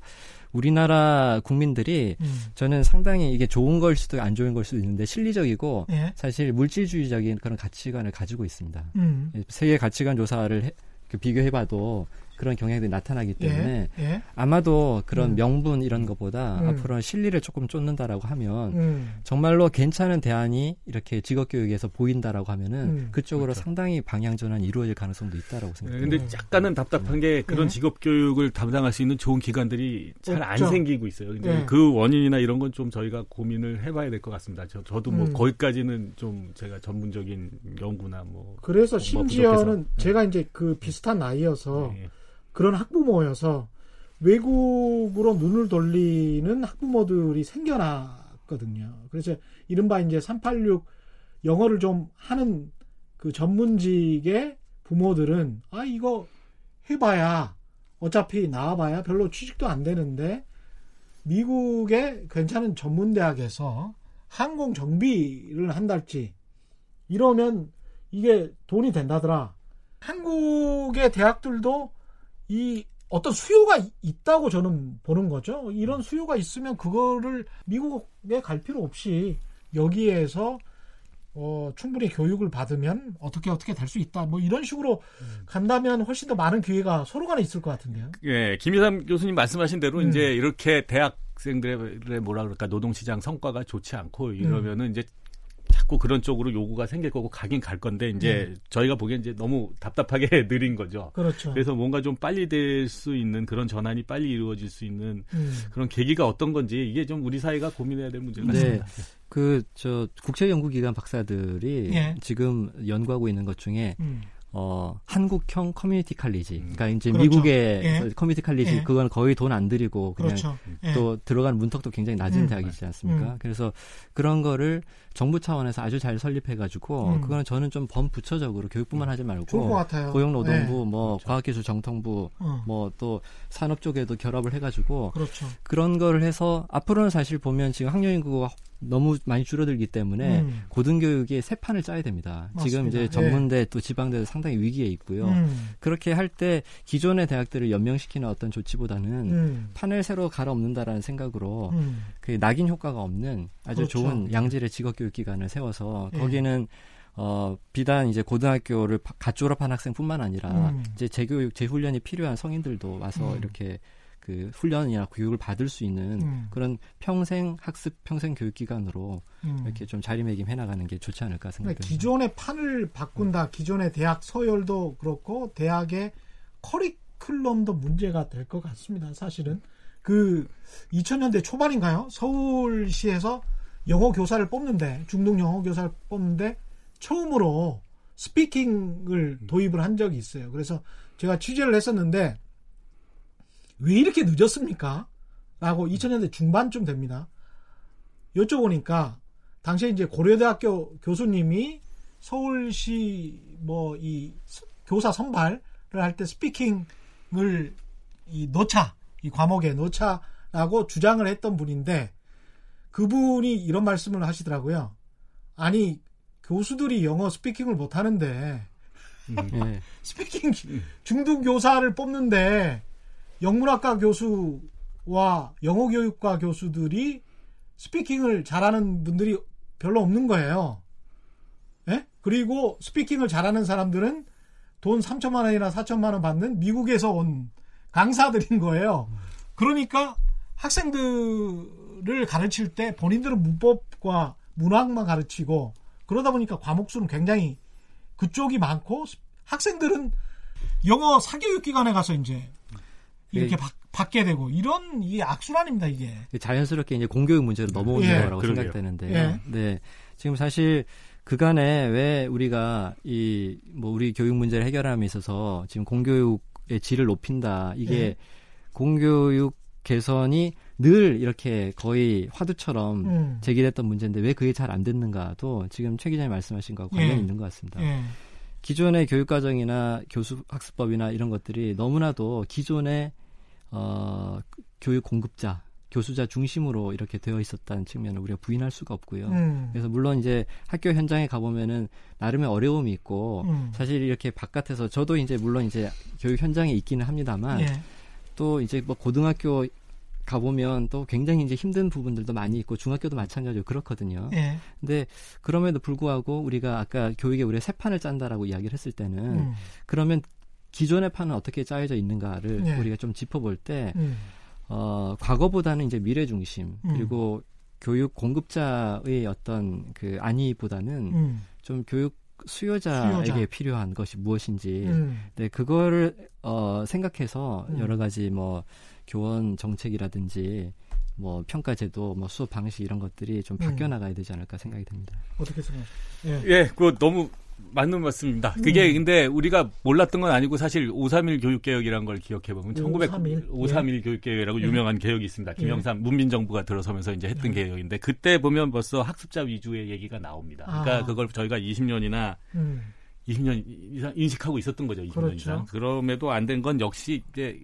우리나라 국민들이 음. 저는 상당히 이게 좋은 걸 수도 안 좋은 걸 수도 있는데 실리적이고 네. 사실 물질주의적인 그런 가치관을 가지고 있습니다. 음. 세계 가치관 조사를 해, 그 비교해봐도 그런 경향들이 나타나기 때문에 예? 예? 아마도 그런 음. 명분 이런 것보다 음. 앞으로는 실리를 조금 쫓는다라고 하면 음. 정말로 괜찮은 대안이 이렇게 직업교육에서 보인다라고 하면은 음. 그쪽으로 그렇죠. 상당히 방향전환이 이루어질 가능성도 있다라고 생각합니다. 그런데 네, 약간은 답답한 네. 게 그런 네. 직업교육을 담당할 수 있는 좋은 기관들이 잘 안 생기고 있어요. 근데 네. 그 원인이나 이런 건 좀 저희가 고민을 해봐야 될 것 같습니다. 저, 저도 음. 뭐 거기까지는 좀 제가 전문적인 연구나 뭐 그래서 심지어는 뭐 제가 이제 그 비슷한 나이여서 네. 그런 학부모여서 외국으로 눈을 돌리는 학부모들이 생겨났거든요. 그래서 이른바 이제 삼팔육 영어를 좀 하는 그 전문직의 부모들은 아, 이거 해봐야 어차피 나와봐야 별로 취직도 안 되는데 미국의 괜찮은 전문대학에서 항공 정비를 한달지 이러면 이게 돈이 된다더라. 한국의 대학들도 이 어떤 수요가 있다고 저는 보는 거죠. 이런 수요가 있으면 그거를 미국에 갈 필요 없이 여기에서 어, 충분히 교육을 받으면 어떻게 어떻게 될 수 있다. 뭐 이런 식으로 음. 간다면 훨씬 더 많은 기회가 서로 간에 있을 것 같은데요. 예, 김희삼 교수님 말씀하신 대로 음. 이제 이렇게 대학생들의 뭐라 그럴까 노동시장 성과가 좋지 않고 이러면은 음. 이제 자꾸 그런 쪽으로 요구가 생길 거고 가긴 갈 건데 이제 음. 저희가 보기엔 이제 너무 답답하게 느린 거죠. 그렇죠. 그래서 뭔가 좀 빨리 될 수 있는 그런 전환이 빨리 이루어질 수 있는 음. 그런 계기가 어떤 건지 이게 좀 우리 사회가 고민해야 될 문제인 것 같습니다. 네. 그 저 국제연구기관 박사들이 예. 지금 연구하고 있는 것 중에 음. 어, 한국형 커뮤니티 칼리지. 그러니까 이제 그렇죠. 미국의 예. 커뮤니티 칼리지, 예. 그건 거의 돈 안 들이고, 그냥 그렇죠. 예. 또 들어가는 문턱도 굉장히 낮은 음. 대학이지 않습니까? 음. 그래서 그런 거를 정부 차원에서 아주 잘 설립해가지고, 음. 그거는 저는 좀 범부처적으로 교육뿐만 하지 말고, 고용노동부, 예. 뭐, 그렇죠. 과학기술정통부, 어. 뭐, 또 산업 쪽에도 결합을 해가지고, 그렇죠. 그런 거를 해서, 앞으로는 사실 보면 지금 학령인구가 너무 많이 줄어들기 때문에 음. 고등교육의 새 판을 짜야 됩니다. 맞습니다. 지금 이제 전문대 예. 또 지방대도 상당히 위기에 있고요. 음. 그렇게 할 때 기존의 대학들을 연명시키는 어떤 조치보다는 음. 판을 새로 갈아엎는다라는 생각으로 음. 그 낙인 효과가 없는 아주 그렇죠. 좋은 양질의 직업교육기관을 세워서 예. 거기는 어, 비단 이제 고등학교를 갓 졸업한 학생뿐만 아니라 음. 이제 재교육, 재훈련이 필요한 성인들도 와서 음. 이렇게 그 훈련이나 교육을 받을 수 있는 음. 그런 평생 학습, 평생 교육 기관으로 음. 이렇게 좀 자리매김 해나가는 게 좋지 않을까 생각합니다. 기존의 판을 바꾼다. 음. 기존의 대학 서열도 그렇고 대학의 커리큘럼도 문제가 될 것 같습니다. 사실은 그 이천 년대 초반인가요? 서울시에서 영어 교사를 뽑는데 중등 영어 교사를 뽑는데 처음으로 스피킹을 음. 도입을 한 적이 있어요. 그래서 제가 취재를 했었는데 왜 이렇게 늦었습니까? 라고 이천 년대 중반쯤 됩니다. 여쭤보니까 당시에 이제 고려대학교 교수님이 서울시 뭐 이 교사 선발을 할 때 스피킹을 이 넣자, 이 과목에 넣자라고 주장을 했던 분인데 그분이 이런 말씀을 하시더라고요. 아니 교수들이 영어 스피킹을 못 하는데 네. 스피킹 중등 교사를 뽑는데. 영문학과 교수와 영어교육과 교수들이 스피킹을 잘하는 분들이 별로 없는 거예요. 예? 그리고 스피킹을 잘하는 사람들은 돈 삼천만 원이나 사천만 원 받는 미국에서 온 강사들인 거예요. 그러니까 학생들을 가르칠 때 본인들은 문법과 문학만 가르치고 그러다 보니까 과목수는 굉장히 그쪽이 많고 학생들은 영어 사교육기관에 가서 이제 이렇게 받, 받게 되고 이런 이 악순환입니다 이게. 자연스럽게 이제 공교육 문제로 넘어오는 예, 거라고 그러게요. 생각되는데, 예. 네 지금 사실 그간에 왜 우리가 이 뭐 우리 교육 문제를 해결함에 있어서 지금 공교육의 질을 높인다 이게 예. 공교육 개선이 늘 이렇게 거의 화두처럼 음. 제기됐던 문제인데 왜 그게 잘 안 됐는가도 지금 최 기자님 말씀하신 거하고 관련이 예. 있는 것 같습니다. 예. 기존의 교육과정이나 교수 학습법이나 이런 것들이 너무나도 기존의 어, 교육 공급자, 교수자 중심으로 이렇게 되어 있었다는 측면을 우리가 부인할 수가 없고요. 음. 그래서 물론 이제 학교 현장에 가보면은 나름의 어려움이 있고 음. 사실 이렇게 바깥에서 저도 이제 물론 이제 교육 현장에 있기는 합니다만 예. 또 이제 뭐 고등학교 가보면 또 굉장히 이제 힘든 부분들도 많이 있고 중학교도 마찬가지로 그렇거든요. 예. 근데 그럼에도 불구하고 우리가 아까 교육에 우리가 새 판을 짠다라고 이야기를 했을 때는 음. 그러면 기존의 판은 어떻게 짜여져 있는가를 예. 우리가 좀 짚어볼 때 음. 어, 과거보다는 이제 미래 중심 그리고 음. 교육 공급자의 어떤 그 안위보다는 음. 좀 교육 수요자에게 수요자. 필요한 것이 무엇인지, 음. 네, 그거를 어, 생각해서 음. 여러 가지 뭐 교원 정책이라든지 뭐 평가제도, 뭐 수업 방식 이런 것들이 좀 바뀌어 음. 나가야 되지 않을까 생각이 듭니다. 어떻게 생각하세요? 예, 예 그거 너무 맞는 말씀입니다. 그게 음. 근데 우리가 몰랐던 건 아니고 사실 오삼일 교육개혁이라는 걸 기억해보면 천구백오십일 오삼일 예. 교육개혁이라고 유명한 예. 개혁이 있습니다. 김영삼 예. 문민정부가 들어서면서 이제 했던 예. 개혁인데 그때 보면 벌써 학습자 위주의 얘기가 나옵니다. 아. 그러니까 그걸 저희가 이십 년이나 음. 이십 년 이상 인식하고 있었던 거죠. 이십 년 그렇죠. 이상. 그럼에도 안 된 건 역시 이제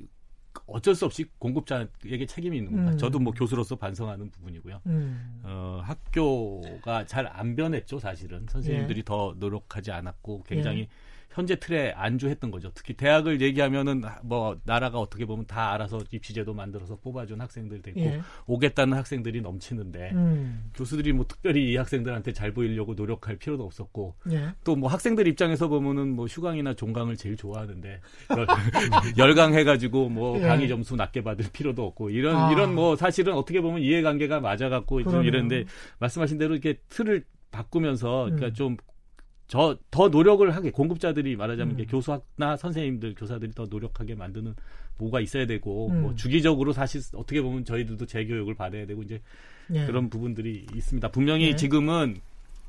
어쩔 수 없이 공급자에게 책임이 있는 겁니다. 음. 저도 뭐 교수로서 반성하는 부분이고요. 음. 어, 학교가 잘 안 변했죠, 사실은. 선생님들이 예. 더 노력하지 않았고 굉장히 예. 현재 틀에 안주했던 거죠. 특히 대학을 얘기하면은 뭐 나라가 어떻게 보면 다 알아서 입시제도 만들어서 뽑아준 학생들이 됐고 예. 오겠다는 학생들이 넘치는데 음. 교수들이 뭐 특별히 이 학생들한테 잘 보이려고 노력할 필요도 없었고 예. 또 뭐 학생들 입장에서 보면은 뭐 휴강이나 종강을 제일 좋아하는데 열강해가지고 뭐 예. 강의 점수 낮게 받을 필요도 없고 이런 아. 이런 뭐 사실은 어떻게 보면 이해관계가 맞아갖고 좀 이랬는데 말씀하신 대로 이렇게 틀을 바꾸면서 그러니까 음. 좀 저 더 노력을 하게 공급자들이 말하자면 음. 교수나 선생님들, 교사들이 더 노력하게 만드는 뭐가 있어야 되고 음. 뭐 주기적으로 사실 어떻게 보면 저희들도 재교육을 받아야 되고 이제 예. 그런 부분들이 있습니다. 분명히 예. 지금은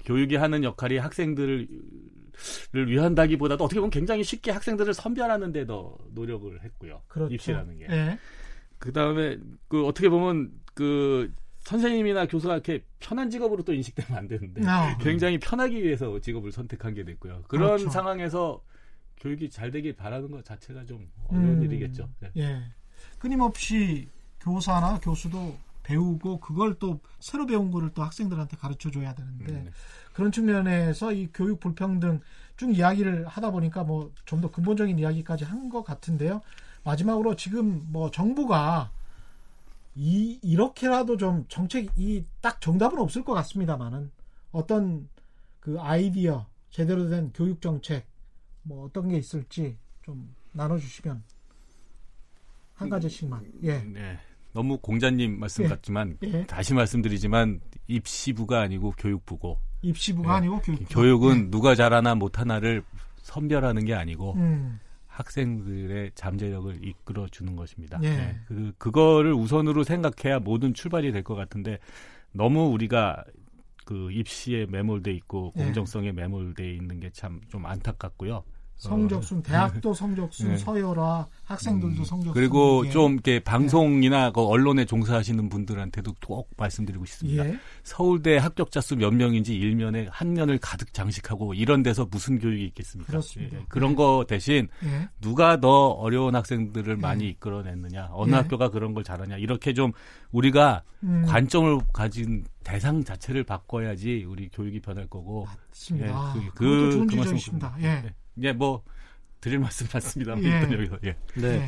교육이 하는 역할이 학생들을 위한다기보다도 어떻게 보면 굉장히 쉽게 학생들을 선별하는 데 더 노력을 했고요. 그렇죠. 입시라는 게. 예. 그다음에 그 어떻게 보면 그 선생님이나 교수가 이렇게 편한 직업으로 또 인식되면 안 되는데 아, 굉장히 음. 편하기 위해서 직업을 선택한 게 됐고요. 그런 그렇죠. 상황에서 교육이 잘 되길 바라는 것 자체가 좀 어려운 음, 일이겠죠. 네. 예, 끊임없이 교사나 교수도 배우고 그걸 또 새로 배운 거를 또 학생들한테 가르쳐줘야 되는데 음, 네. 그런 측면에서 이 교육 불평등 쭉 이야기를 하다 보니까 뭐 좀 더 근본적인 이야기까지 한 것 같은데요. 마지막으로 지금 뭐 정부가 이, 이렇게라도 좀 정책이 딱 정답은 없을 것 같습니다만은 어떤 그 아이디어, 제대로 된 교육 정책, 뭐 어떤 게 있을지 좀 나눠주시면 한 가지씩만. 예. 네. 너무 공자님 말씀 예. 같지만 예. 다시 말씀드리지만 입시부가 아니고 교육부고. 입시부가 예. 아니고 교육부. 교육은 예. 누가 잘하나 못하나를 선별하는 게 아니고. 음. 학생들의 잠재력을 이끌어주는 것입니다. 예. 네. 그, 그거를 우선으로 생각해야 모든 출발이 될 것 같은데 너무 우리가 그 입시에 매몰돼 있고 예. 공정성에 매몰돼 있는 게 참 좀 안타깝고요. 성적순, 어, 대학도 성적순, 네. 서열화, 학생들도 음, 성적순. 그리고 예. 좀 이렇게 방송이나 예. 그 언론에 종사하시는 분들한테도 꼭 말씀드리고 싶습니다. 예. 서울대 합격자 수 몇 명인지 일면에 한 면을 가득 장식하고 이런 데서 무슨 교육이 있겠습니까? 그렇습니다. 예. 그런 예. 거 대신 예. 누가 더 어려운 학생들을 예. 많이 이끌어냈느냐, 어느 예. 학교가 그런 걸 잘하냐 이렇게 좀 우리가 음. 관점을 가진 대상 자체를 바꿔야지 우리 교육이 변할 거고. 맞습니다. 예. 그, 그, 그 말씀입니다. 예. 예, 뭐 드릴 말씀 맞습니다. 일단 여기서 예. 네, 예.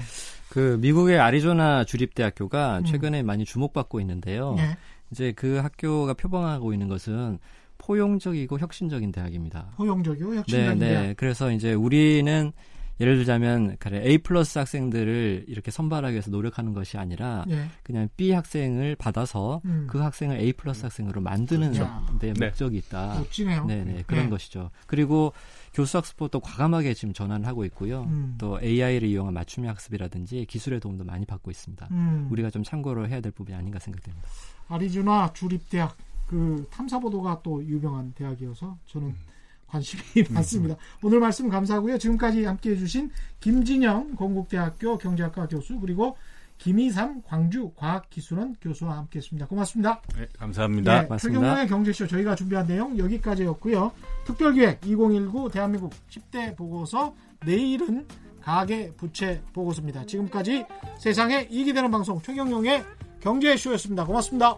그 미국의 아리조나 주립대학교가 음. 최근에 많이 주목받고 있는데요. 예. 이제 그 학교가 표방하고 있는 것은 포용적이고 혁신적인 대학입니다. 포용적이고 혁신적인 네, 대학. 네, 그래서 이제 우리는 예를 들자면 A 플러스 학생들을 이렇게 선발하기 위해서 노력하는 것이 아니라 예. 그냥 B 학생을 받아서 음. 그 학생을 A 플러스 학생으로 만드는 데 목적이 있다. 멋지네요. 네네 그런 예. 것이죠. 그리고 교수 학습도 과감하게 지금 전환을 하고 있고요. 음. 또 에이아이를 이용한 맞춤형 학습이라든지 기술의 도움도 많이 받고 있습니다. 음. 우리가 좀 참고를 해야 될 부분이 아닌가 생각됩니다. 아리조나 주립대학 그 탐사 보도가 또 유명한 대학이어서 저는. 음. 관심이 많습니다. 오늘 말씀 감사하고요. 지금까지 함께해 주신 김진영 건국대학교 경제학과 교수 그리고 김희삼 광주과학기술원 교수와 함께했습니다. 고맙습니다. 네, 감사합니다. 네, 고맙습니다. 최경영의 경제쇼 저희가 준비한 내용 여기까지였고요. 특별기획 이천십구 대한민국 십 대 보고서 내일은 가계부채 보고서입니다. 지금까지 세상에 이익이 되는 방송 최경령의 경제쇼였습니다. 고맙습니다.